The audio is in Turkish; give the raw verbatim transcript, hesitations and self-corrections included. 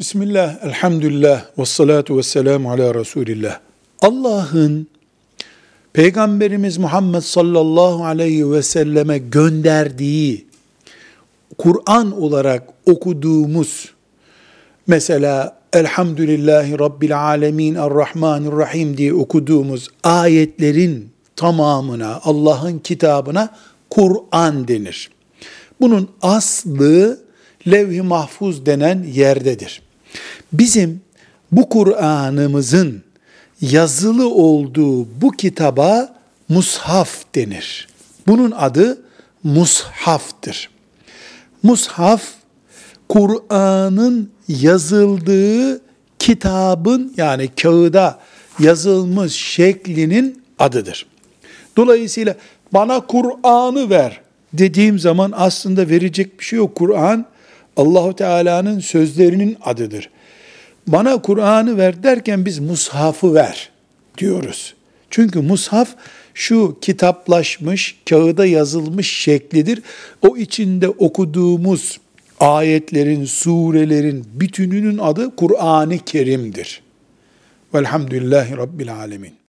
Bismillah, elhamdülillah, ve salatu ve selamu ala Resulillah. Allah'ın Peygamberimiz Muhammed sallallahu aleyhi ve selleme gönderdiği, Kur'an olarak okuduğumuz, mesela elhamdülillahi rabbil alemin errahmanirrahim diye okuduğumuz ayetlerin tamamına, Allah'ın kitabına Kur'an denir. Bunun aslı Levh-i Mahfuz denen yerdedir. Bizim bu Kur'an'ımızın yazılı olduğu bu kitaba mushaf denir. Bunun adı mushaftır. Mushaf, Kur'an'ın yazıldığı kitabın, yani kağıda yazılmış şeklinin adıdır. Dolayısıyla bana Kur'an'ı ver dediğim zaman aslında verecek bir şey yok. Kur'an Allah-u Teala'nın sözlerinin adıdır. Bana Kur'an'ı ver derken biz mushafı ver diyoruz. Çünkü mushaf şu kitaplaşmış, kağıda yazılmış şeklidir. O içinde okuduğumuz ayetlerin, surelerin bütününün adı Kur'an-ı Kerim'dir. Velhamdülillahi Rabbil Alemin.